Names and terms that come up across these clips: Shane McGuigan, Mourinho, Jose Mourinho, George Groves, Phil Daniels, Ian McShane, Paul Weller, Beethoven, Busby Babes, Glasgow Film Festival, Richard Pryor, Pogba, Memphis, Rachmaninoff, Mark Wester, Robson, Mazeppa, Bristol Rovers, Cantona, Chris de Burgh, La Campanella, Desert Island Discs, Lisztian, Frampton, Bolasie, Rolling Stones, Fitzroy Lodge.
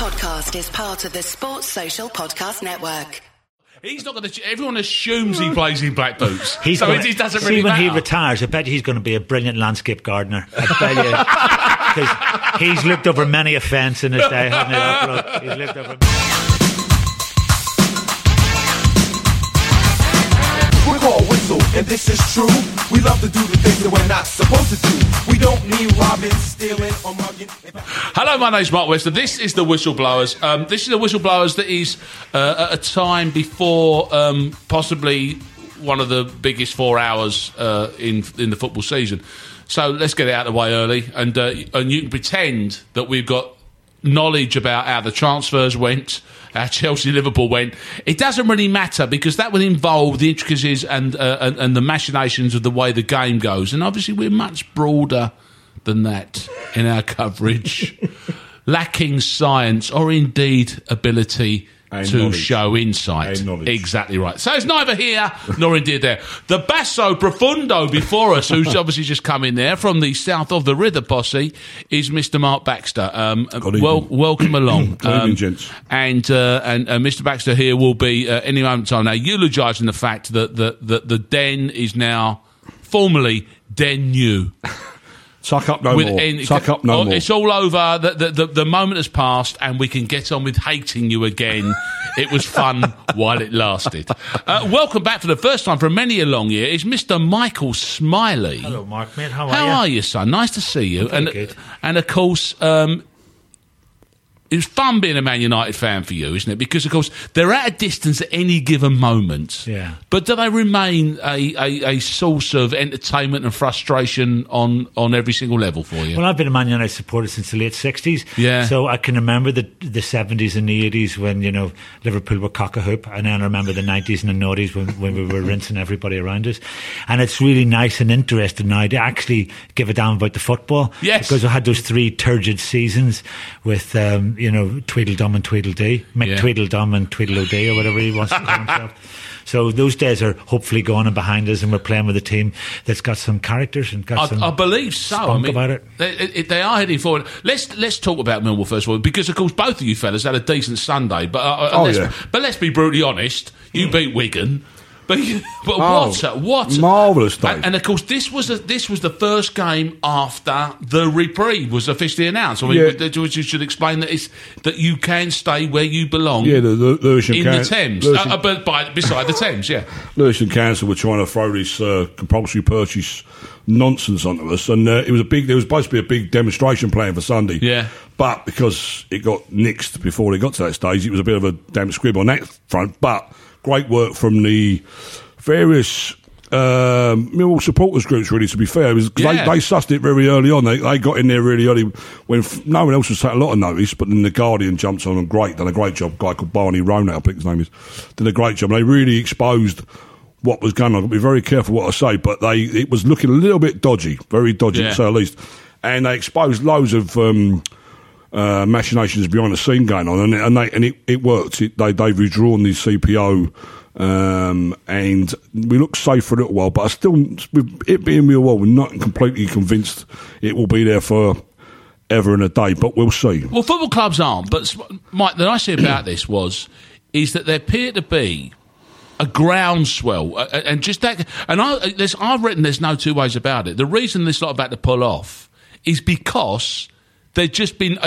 podcast is part of the Sports Social Podcast Network. He's not going to... Everyone assumes he plays in black boots. It doesn't really matter. See, when he retires, I bet he's going to be a brilliant landscape gardener. I bet you. Because he's looked over many a fence in his day, hasn't he? He's looked over... We're called Whistle, and this is true. We love to do the things that we're not supposed to do. We don't need robbing, stealing, or mugging. Hello, my name's Mark Wester. This is the Whistleblowers. This is the Whistleblowers that is at a time before possibly one of the biggest 4 hours in the football season. So let's get it out of the way early, and you can pretend that we've got knowledge about how the transfers went, how Chelsea-Liverpool went. It doesn't really matter because that would involve the intricacies and the machinations of the way the game goes. And obviously we're much broader than that in our coverage, lacking science or indeed ability to show insight. Exactly right. So it's neither here nor indeed there. The Basso Profundo before us, who's obviously just come in there from the south of the River Posse, is Mr. Mark Baxter. Welcome along. Good evening, gents. And Mr. Baxter here will be any moment in time now eulogising the fact that the den is now formally Den New. Suck up no more. It's all over. The moment has passed, and we can get on with hating you again. It was fun while it lasted. Welcome back for the first time for many a long year. It's Mr. Michael Smiley. Hello, Mark. Mate, how are you? How are you, son? Nice to see you. Good. And of course, it's fun being a Man United fan for you, isn't it? Because of course they're at a distance at any given moment. Yeah. But do they remain a source of entertainment and frustration on every single level for you? Well, I've been a Man United supporter since the late '60s. Yeah. So I can remember the 70s and the 80s when, you know, Liverpool were cock a hoop, and then I remember the 90s and the '90s when we were rinsing everybody around us. And it's really nice and interesting now to actually give a damn about the football. Yes. Because I had those three turgid seasons with Tweedledum and Tweedledee, Tweedledum and Tweedledee, or whatever he wants to call himself. So those days are hopefully gone and behind us, and we're playing with a team that's got some characters and got some. I believe so. About it, they are heading forward. Let's talk about Millwall first of all, because of course both of you fellas had a decent Sunday, but let's be brutally honest, you beat Wigan. But what a marvellous day! And of course, this was the first game after the reprieve was officially announced. I mean, which you should explain that you can stay where you belong. Yeah, the Thames, but beside the Thames. Yeah, Lewisham Council were trying to throw this compulsory purchase nonsense onto us, and there was supposed to be a big demonstration plan for Sunday. Yeah. But because it got nixed before it got to that stage, it was a bit of a damn squib on that front. But great work from the various Millwall supporters groups, really, to be fair. They sussed it very early on. They got in there really early when no one else was taking a lot of notice, but then the Guardian jumped on and done a great job. A guy called Barney Ronay, I think his name is, did a great job. And they really exposed what was going on. I've got to be very careful what I say, but it was looking a little bit dodgy, very dodgy to say the least. And they exposed loads of... machinations behind the scene going on, and it worked. They've withdrawn the CPO, and we look safe for a little while. But I still, with it being Millwall, we're not completely convinced it will be there for ever and a day. But we'll see. Well, football clubs aren't. But Mike, the nice thing about this is that there appeared to be a groundswell, and just that. And I've written there's no two ways about it. The reason this lot about to pull off is because they've just been.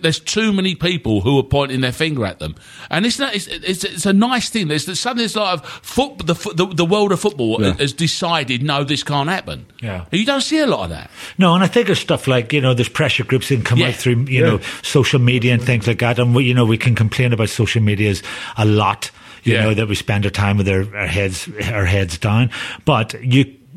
There's too many people who are pointing their finger at them, and it's a nice thing. Suddenly it's like the world of football has decided no, this can't happen. Yeah, you don't see a lot of that. No, and I think of stuff like, you know, there's pressure groups that can come out through know, social media and things like that, and we, you know, we can complain about social medias a lot. You know that we spend our time with our heads down, but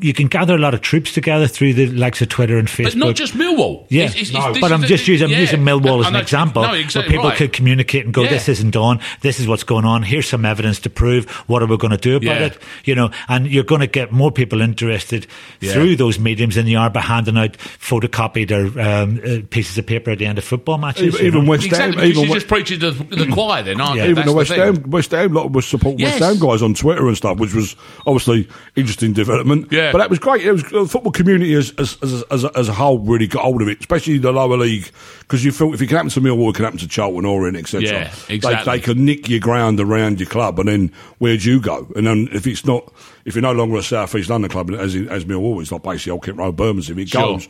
you can gather a lot of troops together through the likes of Twitter and Facebook. But not just Millwall. Yeah, I'm using Millwall as an example. No, exactly, where people could communicate and go, this isn't on, this is what's going on, here's some evidence to prove, what are we going to do about it? You know, and you're going to get more people interested through those mediums than you are by handing out photocopied or pieces of paper at the end of football matches. Even West Ham. Exactly, you're just preaching to the choir then, aren't you? Even the West Ham lot was supporting West Ham guys on Twitter and stuff, which was obviously interesting development. Yeah. Yeah. But that was great. It was the football community as a whole really got hold of it, especially the lower league, because you felt if it can happen to Millwall, it can happen to Charlton Orient, etc. Yeah, exactly. They could nick your ground around your club, and then where do you go? And then if it's not, if you're no longer a South East London club, as Millwall, it's like basically Old Kent Road, Bermondsey. If it goes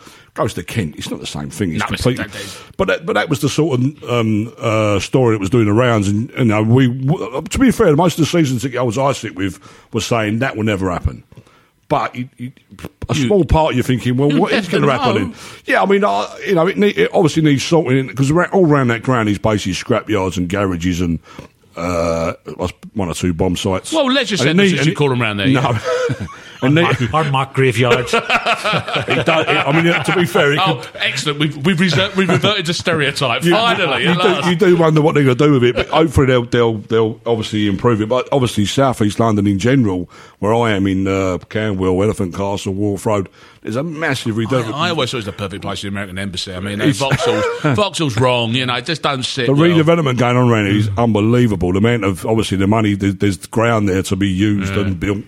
to Kent, it's not the same thing. It's complete. But that was the sort of story that was doing the rounds. And you know, to be fair, most of the season ticket holders I sit with were saying that will never happen. But a small part of you thinking, well, what is going to happen? Yeah, I mean, you know, it obviously needs sorting in, because all around that ground is basically scrapyards and garages and one or two bomb sites. Well, leisure centres, as you call them around there. No. Yeah. Or Mark Graveyards. To be fair... excellent. We've reverted to stereotype. Finally, you do wonder what they're going to do with it, but hopefully they'll obviously improve it. But obviously South East London in general, where I am in Camwell, Elephant Castle, Wharf Road, there's a massive reduction. I always thought it was the perfect place for the American Embassy. I mean, Vauxhall's wrong, you know, it just don't sit. The redevelopment going on around it is unbelievable. The amount of, obviously, the money, there's ground there to be used and built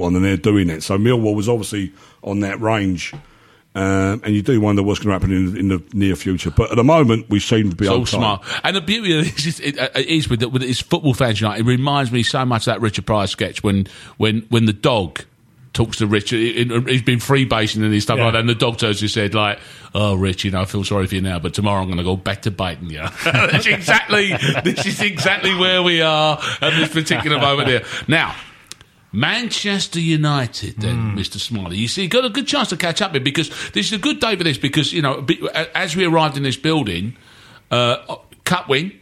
on, and they're doing it. So Millwall was obviously on that range, and you do wonder what's going to happen in the near future. But at the moment, we seem to be on time. It's all smart. And the beauty of this is with his football fans unite. It reminds me so much of that Richard Pryor sketch when the dog talks to Richard. He's been freebasing and stuff like that, and the doctor has just said, like, oh, Rich, you know, I feel sorry for you now, but tomorrow I'm going to go back to biting you. This is exactly where we are at this particular moment here. Now, Manchester United then, Mr. Smiley. You see, you've got a good chance to catch up here, because this is a good day for this, because, you know, as we arrived in this building, cup win.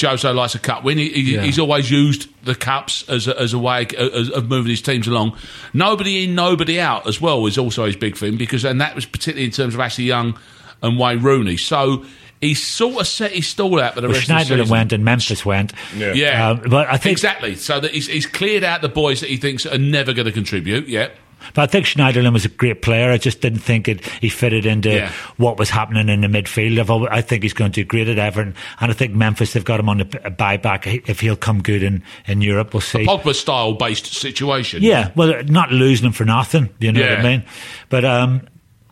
Jose likes a cup win. He's always used the cups as a way of moving his teams along. Nobody in, nobody out as well is also his big thing, because that was particularly in terms of Ashley Young and Wayne Rooney. So he sort of set his stall out for the rest of the season. Schneiderlin went and Memphis went. Yeah. But I think exactly. So that he's cleared out the boys that he thinks are never going to contribute. Yeah. But I think Schneiderlin was a great player. I just didn't think he fitted into what was happening in the midfield. I think he's going to do great at Everton. And I think Memphis, they've got him on a buyback. If he'll come good in Europe, we'll see. A Pogba-style-based situation. Yeah, well, not losing him for nothing, you know what I mean? But I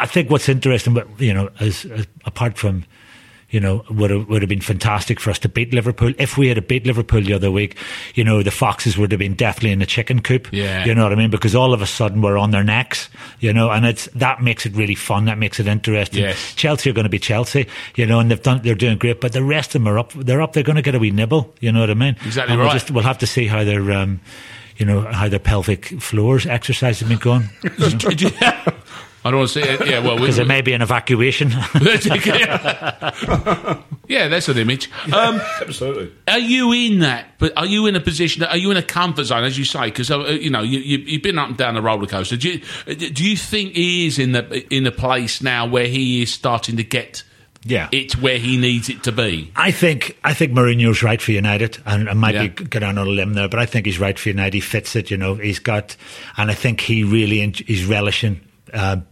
think what's interesting, you know, is apart from... You know, would have been fantastic for us to beat Liverpool. If we had beat Liverpool the other week, you know, the foxes would have been definitely in the chicken coop. Yeah. You know what I mean? Because all of a sudden we're on their necks, you know, and that makes it really fun. That makes it interesting. Yes. Chelsea are going to be Chelsea, you know, and they're doing great, but the rest of them are up. They're up. They're going to get a wee nibble. You know what I mean? Exactly, and right. We'll have to see how they're, you know, how their pelvic floors exercise have been going. You know? I don't want to see it. Yeah, well, because there may be an evacuation. Yeah, that's an image. Absolutely. Are you in that? But are you in a position? Are you in a comfort zone, as you say? Because you know you've been up and down the roller coaster. Do you think he is in a place now where he is starting to get? Yeah, it's where he needs it to be. I think Mourinho's right for United, and I might be going on a limb there, but I think he's right for United. He fits it, you know. He's got, and I think he really is relishing.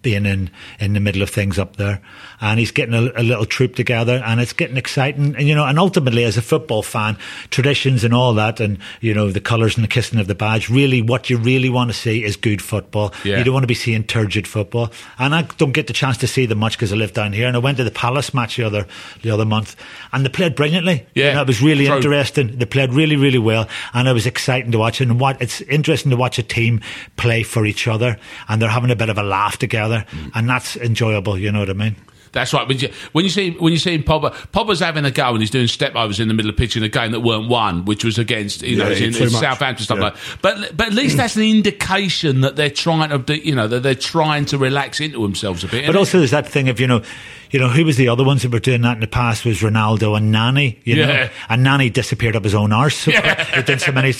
Being in the middle of things up there, and he's getting a little troop together, and it's getting exciting, and you know, and ultimately as a football fan, traditions and all that, and you know, the colours and the kissing of the badge, really what you really want to see is good football. You don't want to be seeing turgid football, and I don't get the chance to see them much because I live down here, and I went to the Palace match the other month, and they played brilliantly. And it was really interesting. They played really, really well, and it was exciting to watch, and it's interesting to watch a team play for each other, and they're having a bit of a laugh together, and that's enjoyable. You know what I mean? That's right. When you see him, Pogba's having a go, and he's doing step overs in the middle of pitching a game that weren't won, which was against in Southampton stuff like that. But at least that's an indication that they're trying to relax into themselves a bit. But also there's that thing of you know who was the other ones that were doing that in the past was Ronaldo and Nani. You know, and Nani disappeared up his own arse. He did so many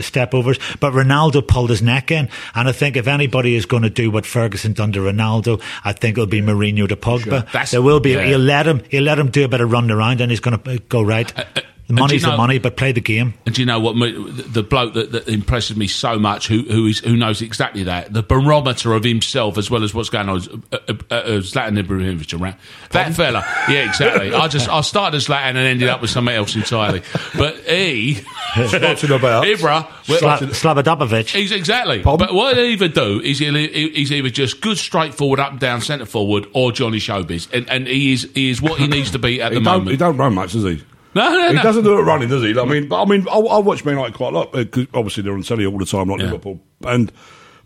step overs, but Ronaldo pulled his neck in. And I think if anybody is going to do what Ferguson done to Ronaldo, I think it'll be Mourinho to Pogba. There will be. He'll let him do a bit of run around, and he's going to go right. The money's the money, but play the game. And do you know what? The bloke that impresses me so much, who knows exactly that, the barometer of himself as well as what's going on, is Zlatan Ibrahimovic around. That fella, yeah, exactly. I started as Zlatan and ended up with something else entirely. But he, Ibrahimovic, exactly. But what he'll either do is he's either just good, straightforward, up and down, centre forward, or Johnny Showbiz, and he is what he needs to be at the moment. He don't run much, does he? No. He doesn't do it running, does he? I watch Man United quite a lot because obviously they're on telly all the time, like Liverpool. And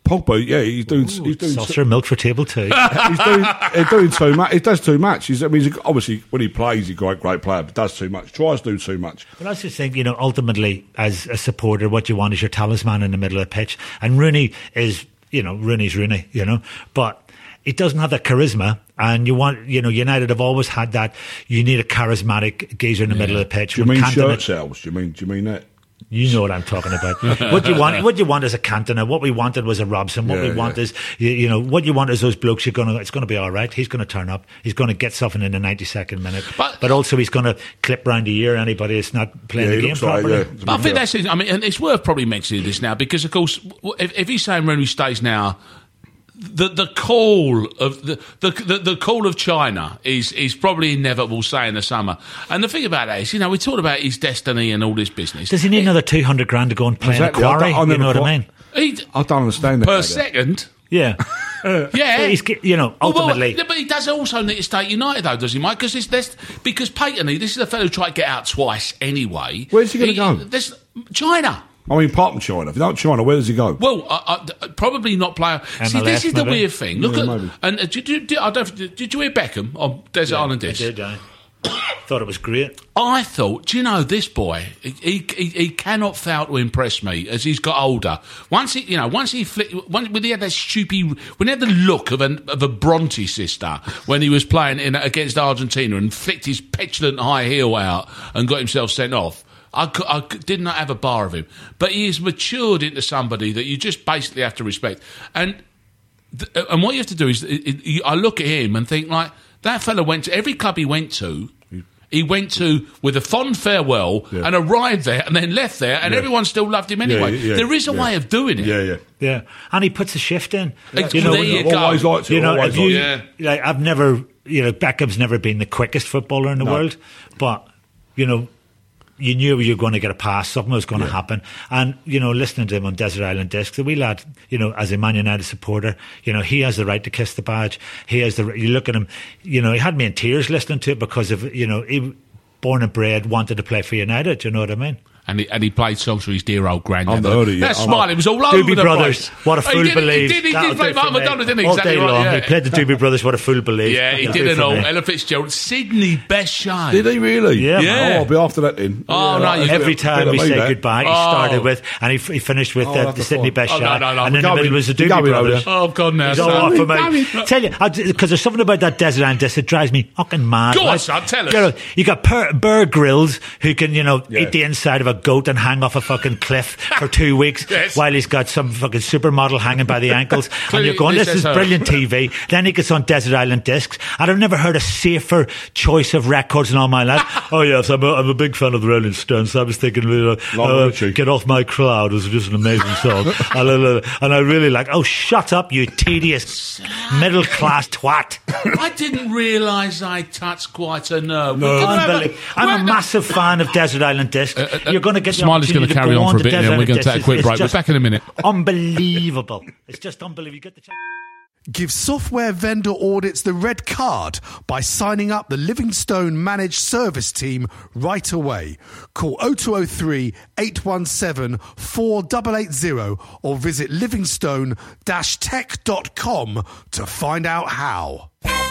Pogba, yeah, he's doing saucer and milk for table tea. he's doing too much. He does too much. Obviously when he plays, he's a great player, but does too much. Tries to do too much. But I just think, ultimately as a supporter, what you want is your talisman in the middle of the pitch. And Rooney is, Rooney's Rooney, but. It doesn't have that charisma, and United have always had that. You need a charismatic geezer in the middle of the pitch. Do you mean shirt sales? Do you mean that? You know what I'm talking about. What you want is a Cantona. What we wanted was a Robson. What you want is those blokes. It's going to be all right. He's going to turn up. He's going to get something in the 92nd minute. But also he's going to clip round the ear anybody that's not playing the game properly. But I think that's. And it's worth probably mentioning this now because, of course, if he's saying Rooney stays now. The call of China is probably inevitable, say, in the summer. And the thing about that is, we talked about his destiny and all this business. Does he need another 200 grand to go and play in a quarry? I mean? I don't understand that. Per second? Yeah. Yeah. He's, ultimately. Well, but he does also need to stay at United, though, does he, Mike? Because patently, this is a fellow who tried to get out twice anyway. Where's he going to go? China. Apart from China, if you don't China, where does he go? Well, probably not player. MLS, see, this is the weird thing. Look did you hear Beckham on Desert Island Discs? I did, thought it was great. I thought, this boy, he cannot fail to impress me as he's got older. Once he had that stupid, when he had the look of a Bronte sister when he was playing against Argentina and flicked his petulant high heel out and got himself sent off. I did not have a bar of him, but he has matured into somebody that you just basically have to respect. And what you have to do is, I look at him and think, like, that fella went to every club he went to. He went to with a fond farewell and arrived there and then left there, and everyone still loved him anyway. There is a way of doing it. Yeah. And he puts a shift in. Yeah. I've never, Beckham's never been the quickest footballer in the world, but you knew you were going to get a pass, something was going to happen. And, listening to him on Desert Island Discs, the wee lad, as a Man United supporter, he has the right to kiss the badge. He has you look at him, he had me in tears listening to it because of, he, born and bred, wanted to play for United, do you know what I mean? And he played songs for his dear old granddad. That smile, it was all over Doobie the Brothers, place. What a fool believed. He did play Martin McDonald, didn't he? All exactly day long, he played the Doobie Brothers, what a fool believed. Yeah, he did it all. Ella Fitzgerald, Sydney, best shine. Did he really? Yeah. I'll be after that then. Every time we say goodbye, he started with, and he finished with the Sydney best shine. No. And in the middle was the Doobie Brothers. Oh, God, now. He's all off for me. Tell you, because there's something about that Desert Island Disc that drives me fucking mad. Go on, son, tell us. You got Bear Grylls, who can, eat the inside of a goat and hang off a fucking cliff for 2 weeks while he's got some fucking supermodel hanging by the ankles and you're going, this is brilliant TV. Then he gets on Desert Island Discs, and I've never heard a safer choice of records in all my life. I'm a big fan of the Rolling Stones, so I was thinking Get Off My Cloud is just an amazing song. And I really like, shut up you tedious middle class twat. I didn't realise I touched quite a nerve. I'm a massive fan of Desert Island Discs. You're going to get Smiley's going to carry on for a bit now, and we're going to take a quick break. We're back in a minute. Unbelievable. It's just unbelievable. You get the Give software vendor audits the red card by signing up the Livingstone Managed Service Team right away. Call 0203 817 4880 or visit livingstone-tech.com to find out how.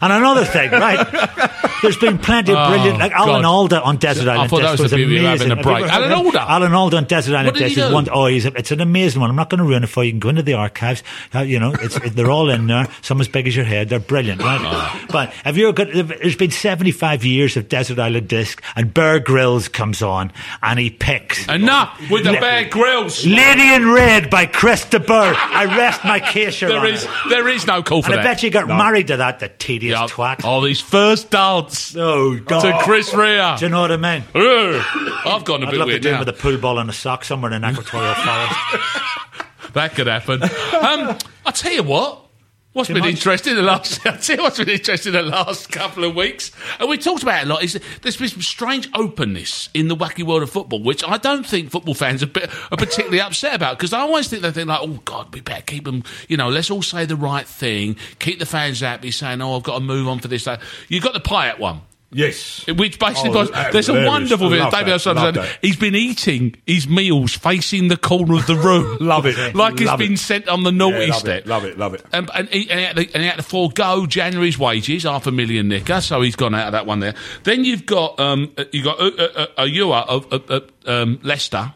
And another thing, right? There's been plenty of brilliant, like Alan Alda on Desert Island Discs. I thought that was a beauty lab in the break. Alan Alda? Alan Alda on Desert Island Discs is one. Oh, it's an amazing one. I'm not going to ruin it for you. You can go into the archives. You know, they're all in there. Some as big as your head. They're brilliant, right? But have you ever got? There's been 75 years of Desert Island Discs, and Bear Grylls comes on, and he picks enough with the Bear Grylls. Lady in Red by Chris de Burgh. I rest my case. There is no call for that. And I bet you got married to that. The tedious. Yep. Twat. Oh, these first dance to Chris Rea. Do you know what I mean? I've gone a bit weird now. I'd love to do him with a pool ball and a sock somewhere in an equatorial forest. That could happen. I tell you what. What's been interesting the last? I tell you what's been interesting the last couple of weeks, and we talked about it a lot. Is there's been some strange openness in the wacky world of football, which I don't think football fans are particularly upset about, because I always think they think like, oh God, we better keep them. You know, let's all say the right thing, keep the fans happy, saying, oh, I've got to move on for this. You got the Pyatt one. Yes. Which basically there's a wonderful video. David O'Sullivan said he's been eating his meals facing the corner of the room. Love it. Like he's been sent on the naughty step. Love it. And he had to forego January's wages, £500,000 nicker, so he's gone out of that one there. Then you've got Ayew of Leicester,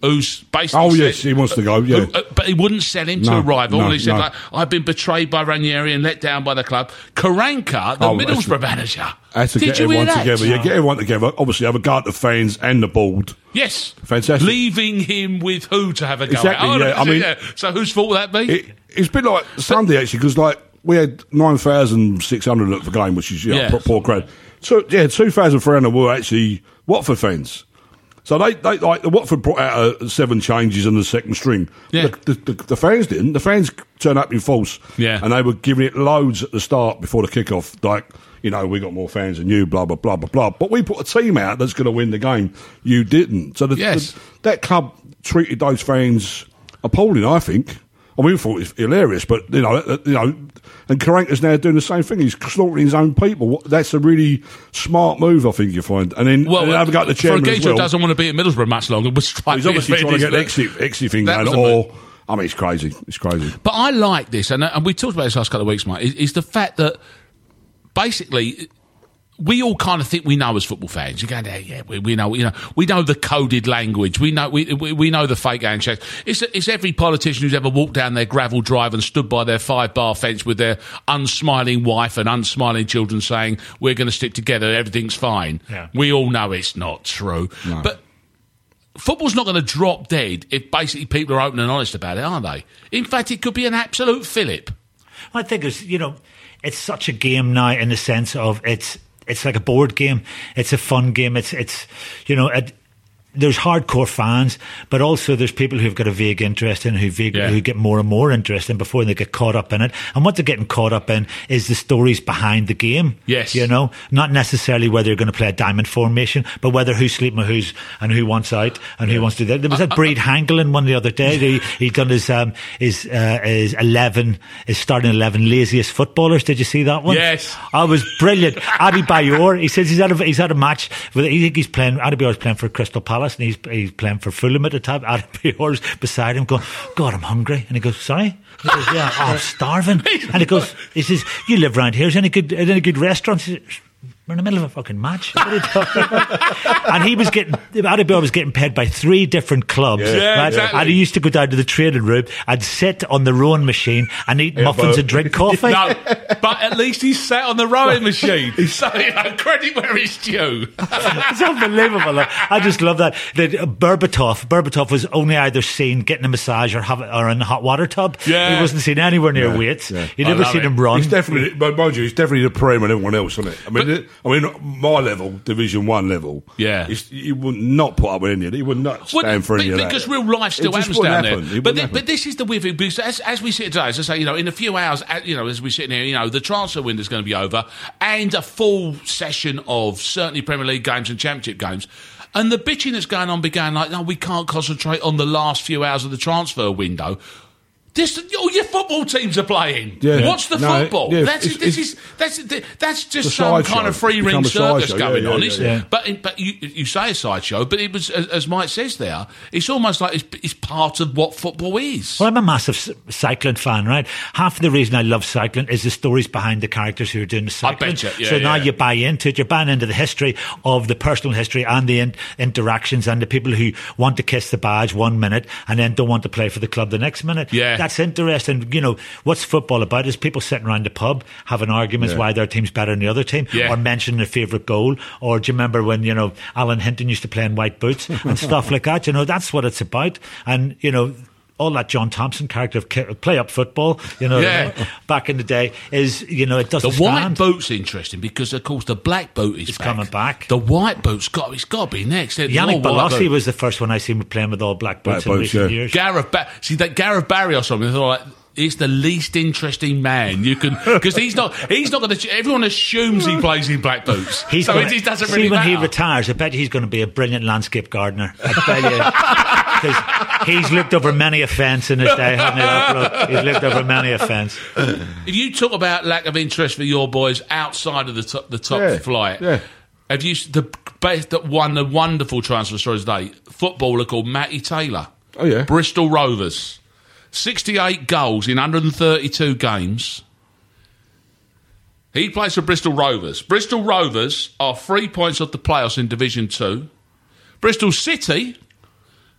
who's basically... Oh, yes, he wants to go, yeah. But he wouldn't sell him to a rival. No, and he said, like, I've been betrayed by Ranieri and let down by the club. Karanka, the Middlesbrough manager. Did you hear that? Together. Yeah, get everyone together. Obviously, have a go at the fans and the board. Yes. Fantastic. Leaving him with who to have a go at. Exactly, So whose fault would that be? It's been like Sunday, actually, because we had 9,600 at the game, which is poor crowd. So, 2,300 were actually Watford fans. So they Watford brought out 7 changes in the second string. Yeah. The fans didn't. The fans turned up in force. Yeah. And they were giving it loads at the start before the kickoff. Like, you know, we got more fans than you, blah, blah, blah, blah, blah. But we put a team out that's going to win the game. You didn't. So that club treated those fans appalling, I think. I mean, we thought it was hilarious, but, you know, and Karanka's now doing the same thing. He's slaughtering his own people. That's a really smart move, I think, you find. And then have a go at the chairman as well. Doesn't want to be at Middlesbrough much longer. He's obviously trying to get an exit thing going, or... I mean, it's crazy. But I like this, and we talked about this last couple of weeks, Mike, is the fact that, basically... We all kind of think we know as football fans. You go, we know. You know, we know the coded language. We know we know the fake handshakes. It's every politician who's ever walked down their gravel drive and stood by their 5-bar fence with their unsmiling wife and unsmiling children, saying, "We're going to stick together. Everything's fine." Yeah. We all know it's not true. No. But football's not going to drop dead if basically people are open and honest about it, are they? In fact, it could be an absolute fillip. I think it's such a game now in the sense of it's. It's like a board game. It's a fun game. There's hardcore fans, but also there's people who've got a vague interest in, who get more and more interested in before they get caught up in it. And what they're getting caught up in is the stories behind the game. Yes. You know, not necessarily whether you're going to play a diamond formation, but whether who's sleeping with who's and who wants out and who wants to do that. There was that Breed Hangelin one the other day. He'd done his starting 11 laziest footballers. Did you see that one? Yes. I was brilliant. Adebayor, he says he's had a match. Adebayor's playing for Crystal Palace. And he's playing for Fulham at the time. Adebayor's beside him going, God, I'm hungry. And he goes, sorry? He goes, yeah, I'm starving. And he says, you live round here. Is any good restaurants? We're in the middle of a fucking match. And Adebayor was getting paid by 3 different clubs. Yeah, right? Exactly. And he used to go down to the trading room and sit on the rowing machine and eat muffins and drink coffee. No, but at least he sat on the rowing machine. So, credit where it's due. It's unbelievable. I just love that. Berbatov was only either seen getting a massage or in a hot water tub. Yeah. He wasn't seen anywhere near weights. Yeah. You'd never seen him run. He's definitely, mind you, the prime and everyone else, isn't it? I mean, my level, Division 1 level, you would not put up with any of it. You would not stand for any of that. Because real life still happens down there. But this is the weird thing, because as we sit today, as I say, in a few hours, as we're sitting here, the transfer window is going to be over, and a full session of certainly Premier League games and Championship games. And the bitching that's going on began like, no, we can't concentrate on the last few hours of the transfer window. All your football teams are playing. Yeah. What's the football? Yeah, that's just some kind of free ring circus going on. But you say a sideshow, but it was, as Mike says there, it's almost like it's part of what football is. Well, I'm a massive cycling fan, right? Half of the reason I love cycling is the stories behind the characters who are doing the cycling. I bet you. Yeah, so now you buy into it. You're buying into the history of the personal history and the interactions and the people who want to kiss the badge 1 minute and then don't want to play for the club the next minute. Yeah. That's interesting. You know, what's football about is people sitting around the pub having arguments why their team's better than the other team, or mentioning their favourite goal, or do you remember when, you know, Alan Hinton used to play in white boots and stuff like that? You know, that's what it's about. And, you know, all that John Thompson character of play up football, you know, back in the day is, you know, it doesn't stand. The white boot's interesting because, of course, the black boot is back. Coming back. The white boot's got to be next. Yannick Bolasie was the first one I seen playing with all black boots in recent years. Gareth Barry or something, they're like, he's the least interesting man you can, because he's not going to. Everyone assumes he plays in black boots. It doesn't really matter. When he retires, I bet he's going to be a brilliant landscape gardener. I bet you, because he's looked over many a fence in his day. Hasn't he? He's looked over many a fence. If you talk about lack of interest for your boys outside of the top flight, have you the wonderful transfer stories today? Footballer called Matty Taylor. Oh yeah, Bristol Rovers. 68 goals in 132 games. He plays for Bristol Rovers. Bristol Rovers are 3 points off the playoffs in Division 2. Bristol City,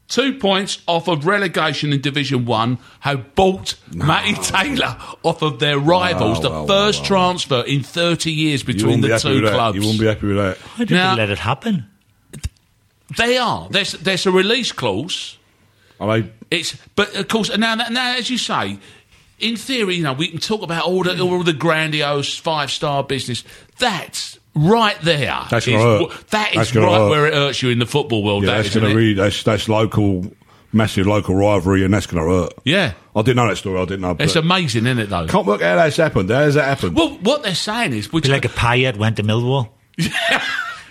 2 points off of relegation in Division 1, have bought Matty Taylor off of their rivals, the first transfer in 30 years between the two clubs. You won't be happy with that. Why did they let it happen? They are. There's a release clause. But of course, now as you say, in theory, you know, we can talk about all the grandiose 5-star business. That's right there. That's right where it hurts you in the football world. Yeah, that's going to really that's local, massive local rivalry, and that's going to hurt. Yeah, I didn't know that story. It's amazing, isn't it? Though can't work out how that's happened. How has that happened? Well, what they're saying is, would you like a Payet went to Millwall? Yeah.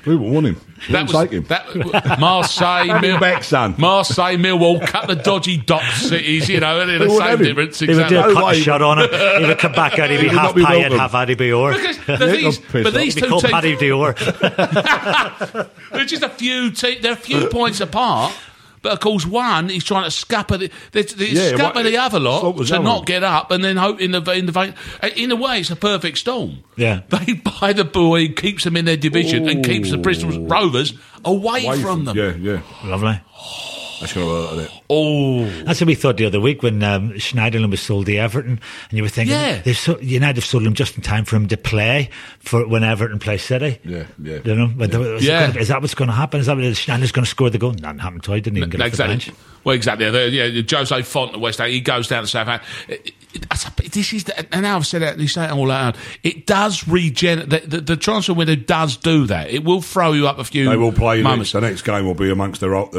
We will warn him. Marseille, Marseille, Millwall, cut the dodgy dock cities, you know, and the same difference. Exactly. He would do a cut shot on him. He would come back out, he'd be half Payet, half Adebayor. But these two teams... Paddy Dior. They're just a few teams, they're a few points apart, but of course one is trying to scupper the other lot to not get up and then hope in a way it's a perfect storm. Yeah. They buy the boy, keeps them in their division and keeps the Bristol Rovers away from them. Yeah, yeah. Lovely. That's going to hurt, isn't it? Oh. That's what we thought the other week when Schneiderlin was sold to Everton and you were thinking, United have sold him just in time for him to play for when Everton play City. Yeah, yeah. You know, is that what's going to happen? Is that what Schneiderlin's going to score the goal? No, it happened to him. He didn't even get off the bench. Well, exactly. Yeah, Jose Font at West Ham, he goes down to Southampton. And now I've said that, and you say it all out. It does regenerate. The transfer window does do that. It will throw you up a few. They will play moments. The next game will be amongst their old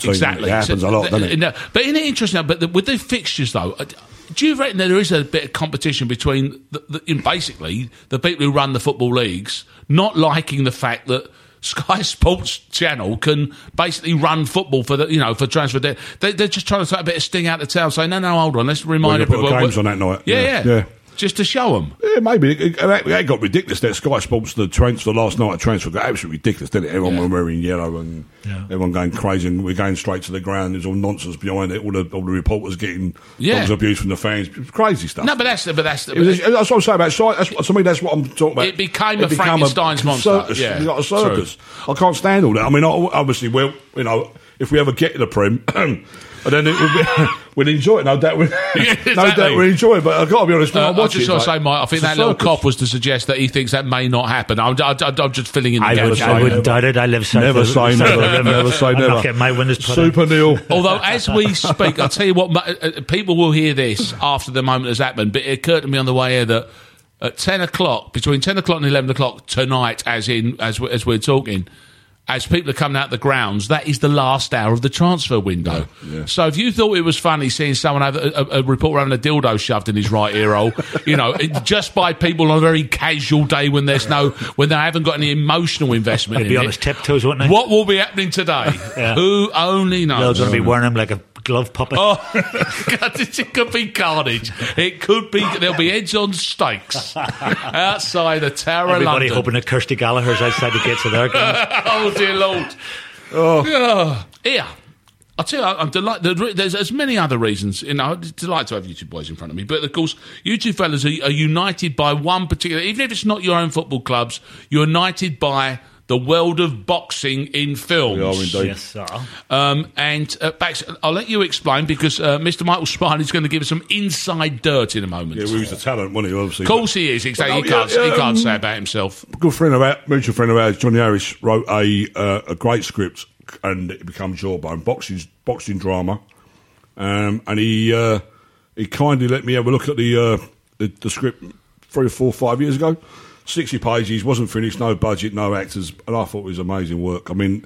team. Exactly, it happens a lot, doesn't it? No, but isn't it interesting? But with the fixtures, though, do you reckon that there is a bit of competition between, basically, the people who run the football leagues not liking the fact that Sky Sports Channel can basically run football for transfer. They're just trying to take a bit of sting out of the tail, saying, no, hold on, let's remind everyone. Put games on that night. Yeah. Just to show them. Yeah, maybe. That got ridiculous. That Sky Sports, the transfer last night got absolutely ridiculous, didn't it? Everyone were wearing yellow and everyone going crazy and we're going straight to the ground. There's all nonsense behind it. All the reporters getting dogs abuse from the fans. It was crazy stuff. No, that's what I'm saying about Sky. To me, that's what I'm talking about. It became a Frankenstein's monster. Circus. Yeah. Like a circus. True. I can't stand all that. I mean, obviously, well, you know, if we ever get to the Prem... And then we'd enjoy it. No doubt we'd enjoy it, but I've got to be honest, I just got to say, Mike, I think that little cop was to suggest that he thinks that may not happen. I'm just filling in the gaps. I wouldn't doubt it. I live so never say never. Never say never. Get my winners Super Neil. Although, as we speak, I'll tell you what, people will hear this after the moment has happened, but it occurred to me on the way here that between 10 o'clock and 11 o'clock tonight, as we're talking, as people are coming out the grounds, that is the last hour of the transfer window. Yeah. So if you thought it was funny seeing someone have a reporter having a dildo shoved in his right ear hole, you know, just by people on a very casual day when there's no, when they haven't got any emotional investment in it. To be honest, tiptoes, wouldn't they? What will be happening today? Yeah. Who only knows? They're going to be wearing them like a glove puppet. Oh, God, it could be carnage. It could be, there'll be heads on stakes outside the Tower of London. Everybody hoping that Kirsty Gallagher's outside the gates of their games. Oh, dear Lord. Oh. Yeah. I'll tell you, I'm delighted. There's as many other reasons. You know, I'm delighted to have you two boys in front of me. But, of course, you two fellas are united by one particular... Even if it's not your own football clubs, you're united by... the world of boxing in films. We are indeed. Yes, sir. And Bax, I'll let you explain, because Mr. Michael Smiley is going to give us some inside dirt in a moment. Yeah, he was a talent, wasn't he, obviously? Of course he is, exactly. He can't say about himself. A good friend of our, mutual friend of ours, Johnny Harris, wrote a great script, and it becomes Jawbone, boxing drama. And he kindly let me have a look at the script 3 or 4 or 5 years ago. 60 pages, wasn't finished, no budget, no actors, and I thought it was amazing work. I mean,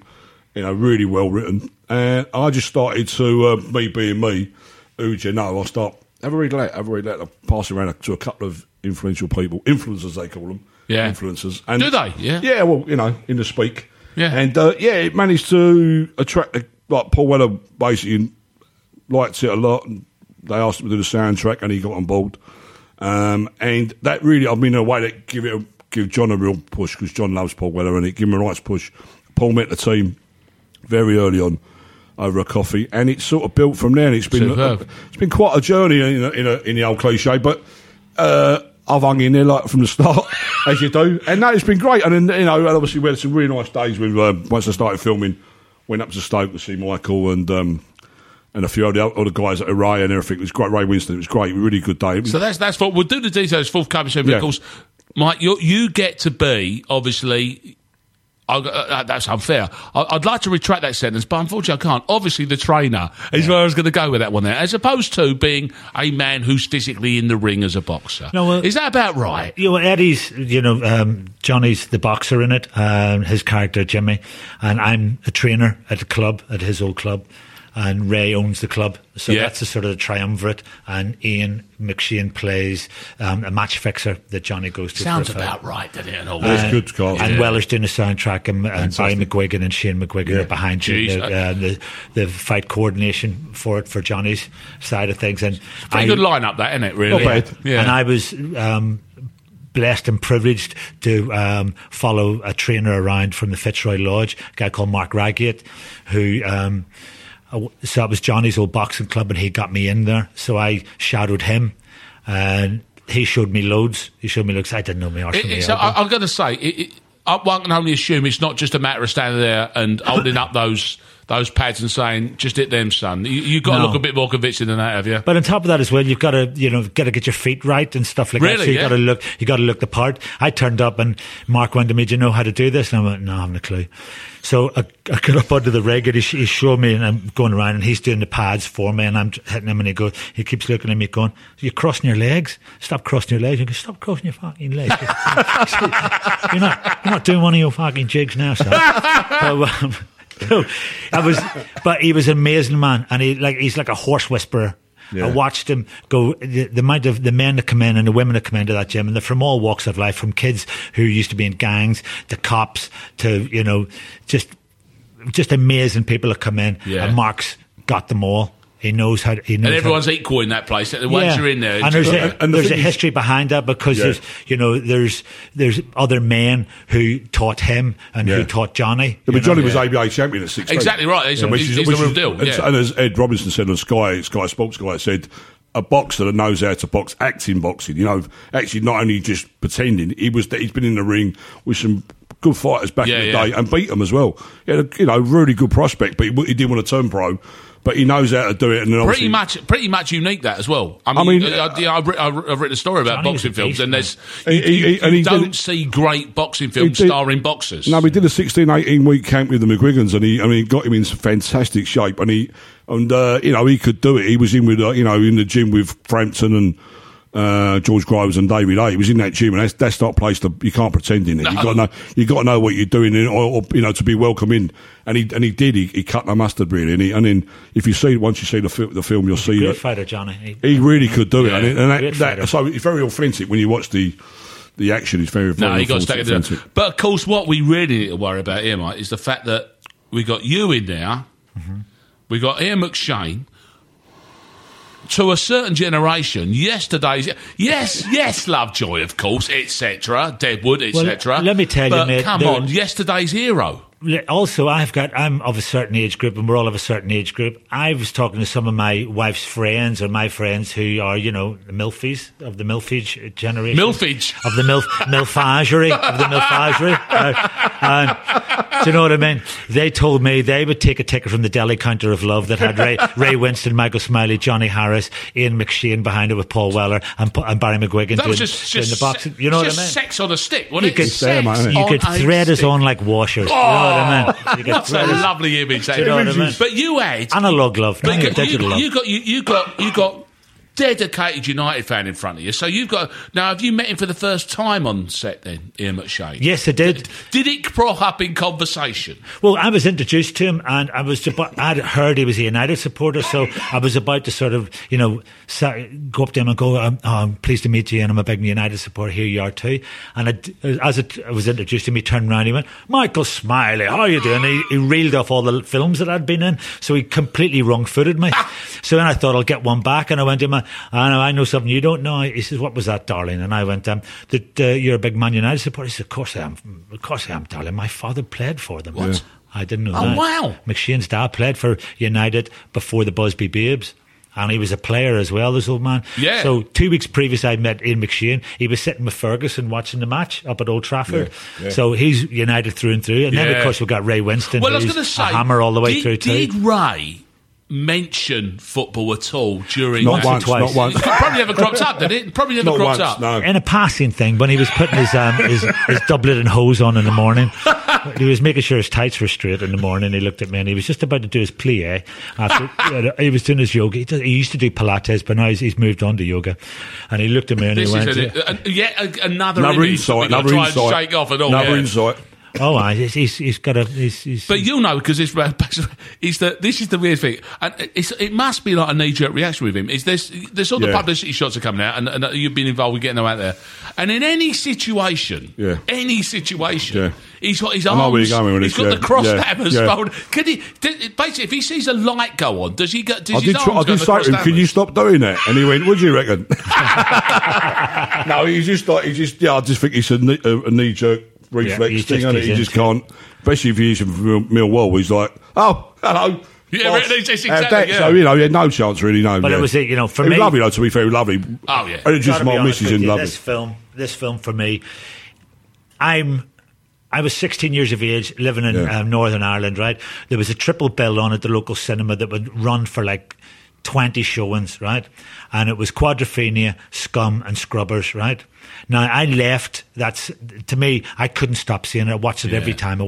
you know, really well written. And I just started to, me being me, who'd you know, I'll start, have a read that, I'll pass it around to a couple of influential people, influencers they call them. Yeah. Influencers. And, do they? Yeah. Yeah, well, you know, in the speak. Yeah. And, it managed to attract, like, Paul Weller basically liked it a lot, and they asked him to do the soundtrack, and he got on board. And that really, I mean, in a way, that give John a real push, because John loves Paul Weller, and it gave him a nice push. Paul met the team very early on over a coffee, and it's sort of built from there. And it's been quite a journey in the old cliche, but I've hung in there like from the start, as you do. And no, it's been great. And then, you know, obviously we had some really nice days. With once I started filming, went up to Stoke to see Michael and a few other guys at Ray and everything. It was great. Ray Winston, it was great. Really good day. So that's what we'll do. The details forthcoming soon. But of course, Mike, you get to be, obviously, that's unfair. I'd like to retract that sentence, but unfortunately I can't. Obviously the trainer is where I was going to go with that one there, as opposed to being a man who's physically in the ring as a boxer. No, is that about right? You know, Eddie's, you know, Johnny's the boxer in it, his character Jimmy, and I'm a trainer at the club, at his old club. And Ray owns the club, so that's the sort of the triumvirate. And Ian McShane plays a match fixer that Johnny goes to. Sounds about right, doesn't it? That's good, Scott. And Weller's doing the soundtrack, and Barry McGuigan and Shane McGuigan are behind you. The fight coordination for it, for Johnny's side of things. And it's a good lineup, that, isn't it? Really. Yeah. And I was blessed and privileged to follow a trainer around from the Fitzroy Lodge, a guy called Mark Ragate, who. So that was Johnny's old boxing club, and he got me in there. So I shadowed him, and he showed me loads. I didn't know my arse from the elbow. I'm going to say, one can only assume it's not just a matter of standing there and holding up those pads and saying, just hit them, son. You've got to look a bit more convincing than that, have you? But on top of that as well, you've got to, you know, get your feet right and stuff like that. So you got to look the part. I turned up and Mark went to me, do you know how to do this? And I went, no, I haven't a clue. So I got up under the rig and he showed me, and I'm going around and he's doing the pads for me, and I'm hitting him, and he keeps looking at me going, you're crossing your legs. Stop crossing your legs. You go, stop crossing your fucking legs. you're not doing one of your fucking jigs now, son. So, but he was an amazing man, and he's like a horse whisperer. Yeah. I watched him go. The amount of the men that come in and the women that come into that gym, and they're from all walks of life, from kids who used to be in gangs to cops to, you know, just amazing people that come in. Yeah. And Mark's got them all. He knows how. And everyone's equal in that place. Once you're in there, and there's a history behind that, because there's, you know, there's other men who taught him and who taught Johnny. Yeah, but Johnny was ABA champion at 16. Exactly right. He's the real deal. And as Ed Robinson said on Sky Sports Guy, said, a boxer that knows how to box, acting boxing. You know, actually not only just pretending. He's been in the ring with some good fighters back in the day and beat them as well. He had a, you know, really good prospect, but he didn't want to turn pro. But he knows how to do it, and pretty much unique that as well. I've written a story about Johnny's boxing films, and there's you don't see great boxing films starring boxers. No, we did a 16-18 week camp with the McGuigans, and he got him in fantastic shape, and he could do it. He was in with in the gym with Frampton and George Groves and David A. He was in that gym, and that's not a place to, you can't pretend in it. No. You got to know what you're doing, or you know, to be welcome in. And he did. He cut the mustard really. And then if you see, once you see the film, you'll see that fighter, Johnny. He really could do it. So it's very authentic when you watch the action. It's very authentic. No, he got stuck in it. But of course, what we really need to worry about here, Mike, is the fact that we got you in there. Mm-hmm. We got Ian McShane. To a certain generation, Lovejoy, of course, etc., Deadwood, etc. Well, let me tell you, mate. Come on, yesterday's hero. Also, I'm of a certain age group, and we're all of a certain age group. I was talking to some of my wife's friends, or my friends who are, you know, Milfies, of the Milfage generation. Milfage. Of the Milfagerie, of the Milfagerie. Do you know what I mean? They told me they would take a ticket from the deli counter of love that had Ray Winston, Michael Smiley, Johnny Harris, Ian McShane behind it with Paul Weller and Barry McGuigan doing the boxing. You know what I mean? Just sex on a stick. What you could, sex on you could thread us on like washers. Oh! You know what I mean? That's a lovely image. Do you know what I mean? But you had analog love, digital love. You got dedicated United fan in front of you. So you've got now. Have you met him for the first time on set then, Ian McShane? Yes, I did. Did it crop up in conversation? Well, I was introduced to him, and I'd heard he was a United supporter, so I was about to sort of, you know, go up to him and go, "Oh, I'm pleased to meet you, and I'm a big United supporter. Here you are too." And as I was introduced to him, he turned around, he went, "Michael Smiley, how are you doing?" He reeled off all the films that I'd been in, so he completely wrong-footed me. So then I thought, I'll get one back, and I went to him. I know something you don't know. He says, "What was that, darling?" And I went, "You're a big Man United supporter." He said, "Of course I am, darling. My father played for them." What? Yeah. I didn't know that. Oh, wow. McShane's dad played for United before the Busby Babes. And he was a player as well, this old man. Yeah. So 2 weeks previous, I met Ian McShane. He was sitting with Ferguson watching the match up at Old Trafford. Yeah, yeah. So he's United through and through. And then, of course, we've got Ray Winston. Well, I was going to say, a hammer all the way through too. Did Ray mention football at all during that? Not once. It probably never cropped up, did it? Probably never cropped up. No. In a passing thing, when he was putting his doublet and hose on in the morning, he was making sure his tights were straight in the morning. He looked at me and he was just about to do his plie. He was doing his yoga. He used to do Pilates, but now he's moved on to yoga. And he looked at me and he went, another insight. Oh, he's got a. But you know, because it's this is the weird thing, and it must be like a knee-jerk reaction with him. Is there's all the publicity shots are coming out, and you've been involved with getting them out there. And in any situation, he's got his arms. He's got the cross hammers folded. Basically, if he sees a light go on, does he get? I did say to him, "Can you stop doing that?" And he went, "What do you reckon?" No, he's just I just think it's a knee-jerk reflex thing, and he just can't. Especially if he's in Millwall, he's like, "Oh, hello." Yeah, it's exactly. So he had no chance really. It was it. You know, for me, lovely though. To be fair, lovely. Oh yeah, and it's just my missus in lovely. This film for me. I was 16 years of age, living in Northern Ireland. Right, there was a triple bill on at the local cinema that would run for like 20 showings. Right, and it was Quadrophenia, Scum, and Scrubbers. Right. Now, I left. That's, to me, I couldn't stop seeing it. I watched it every time.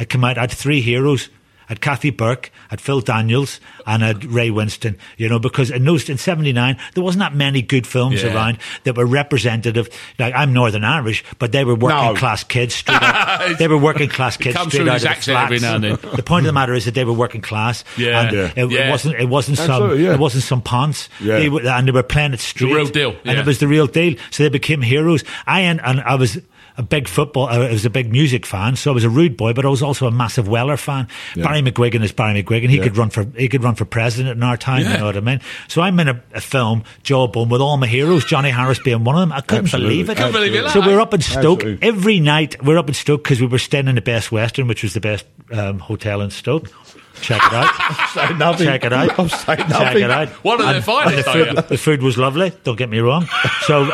It came out. I had three heroes. I had Kathy Burke, I had Phil Daniels, and I had Ray Winston. You know, because in 79, there wasn't that many good films around that were representative. Like, I'm Northern Irish, but they were working-class kids straight out. They were working-class kids straight out of the flats. Every now and then. The point of the matter is that they were working-class. Yeah. And it wasn't some ponce. Yeah. They were playing it straight. The real deal. Yeah. And it was the real deal. So they became heroes. I was a big I was a big music fan, so I was a rude boy, but I was also a massive Weller fan. Yeah. Barry McGuigan is Barry McGuigan. He could run for president in our time. Yeah. You know what I mean? So I'm in a film, Jawbone, with all my heroes, Johnny Harris being one of them. I couldn't believe it. So we're up in Stoke every night. We're up in Stoke because we were staying in the Best Western, which was the best hotel in Stoke. Check it out. Check it out. What are they finding? The food was lovely. Don't get me wrong. So.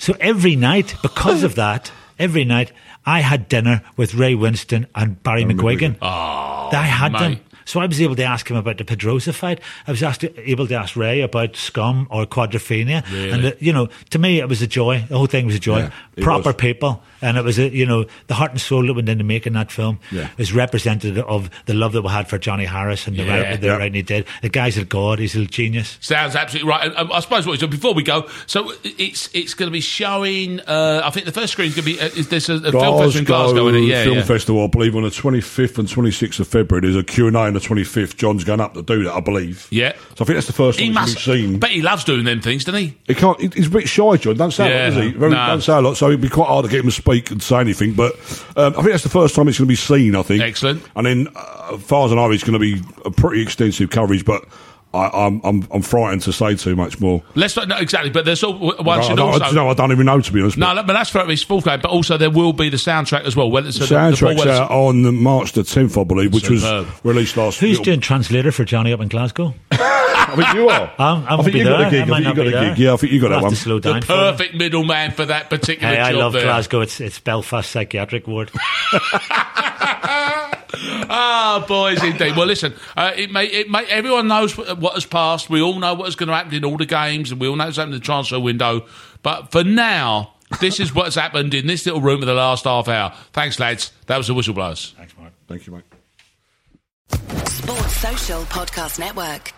So every night, because of that, I had dinner with Ray Winston and Barry McGuigan. Oh, I had them. So I was able to ask him about the Pedrosa fight. I was able to ask Ray about Scum or Quadrophenia. Really? And, you know, to me, it was a joy. The whole thing was a joy. Yeah, proper people. And it was, you know, the heart and soul that went into making that film is representative of the love that we had for Johnny Harris and the writing he did. The guy's a god. He's a genius. Sounds absolutely right. And I suppose what he's done before we go, so it's going to be showing, I think the first screen is going to be, there's a film festival in Glasgow, isn't it? Yeah, film festival, I believe, on the 25th and 26th of February. There's a Q&A on the 25th. John's going up to do that, I believe. Yeah. So I think that's the first time we've seen. I bet he loves doing them things, doesn't he? He's a bit shy, John. Don't say a lot, is he? Very, don't say a lot, so it'd be quite hard to get him to speak and say anything, but I think that's the first time it's going to be seen, I think. Excellent. And then, as far as I know, it's going to be a pretty extensive coverage, but I'm frightened to say too much more. Let's not, exactly, but there's all. I don't even know, to be honest. No, but that's for his full game. But also, there will be the soundtrack as well. The soundtrack's out on March the 10th, I believe, which was released last. Who's doing translator for Johnny up in Glasgow? I think you are. I think you got a gig. Yeah, I think you got that one. Slow down the perfect middleman for that particular. Hey, I love Glasgow. It's Belfast psychiatric ward. Ah, oh, boys, indeed. Well, listen, everyone knows what has passed. We all know what's going to happen in all the games, and we all know what's happened in the transfer window. But for now, this is what's happened in this little room of the last half hour. Thanks, lads. That was the Whistleblowers. Thanks, Mark. Thank you, mate. Sports Social Podcast Network.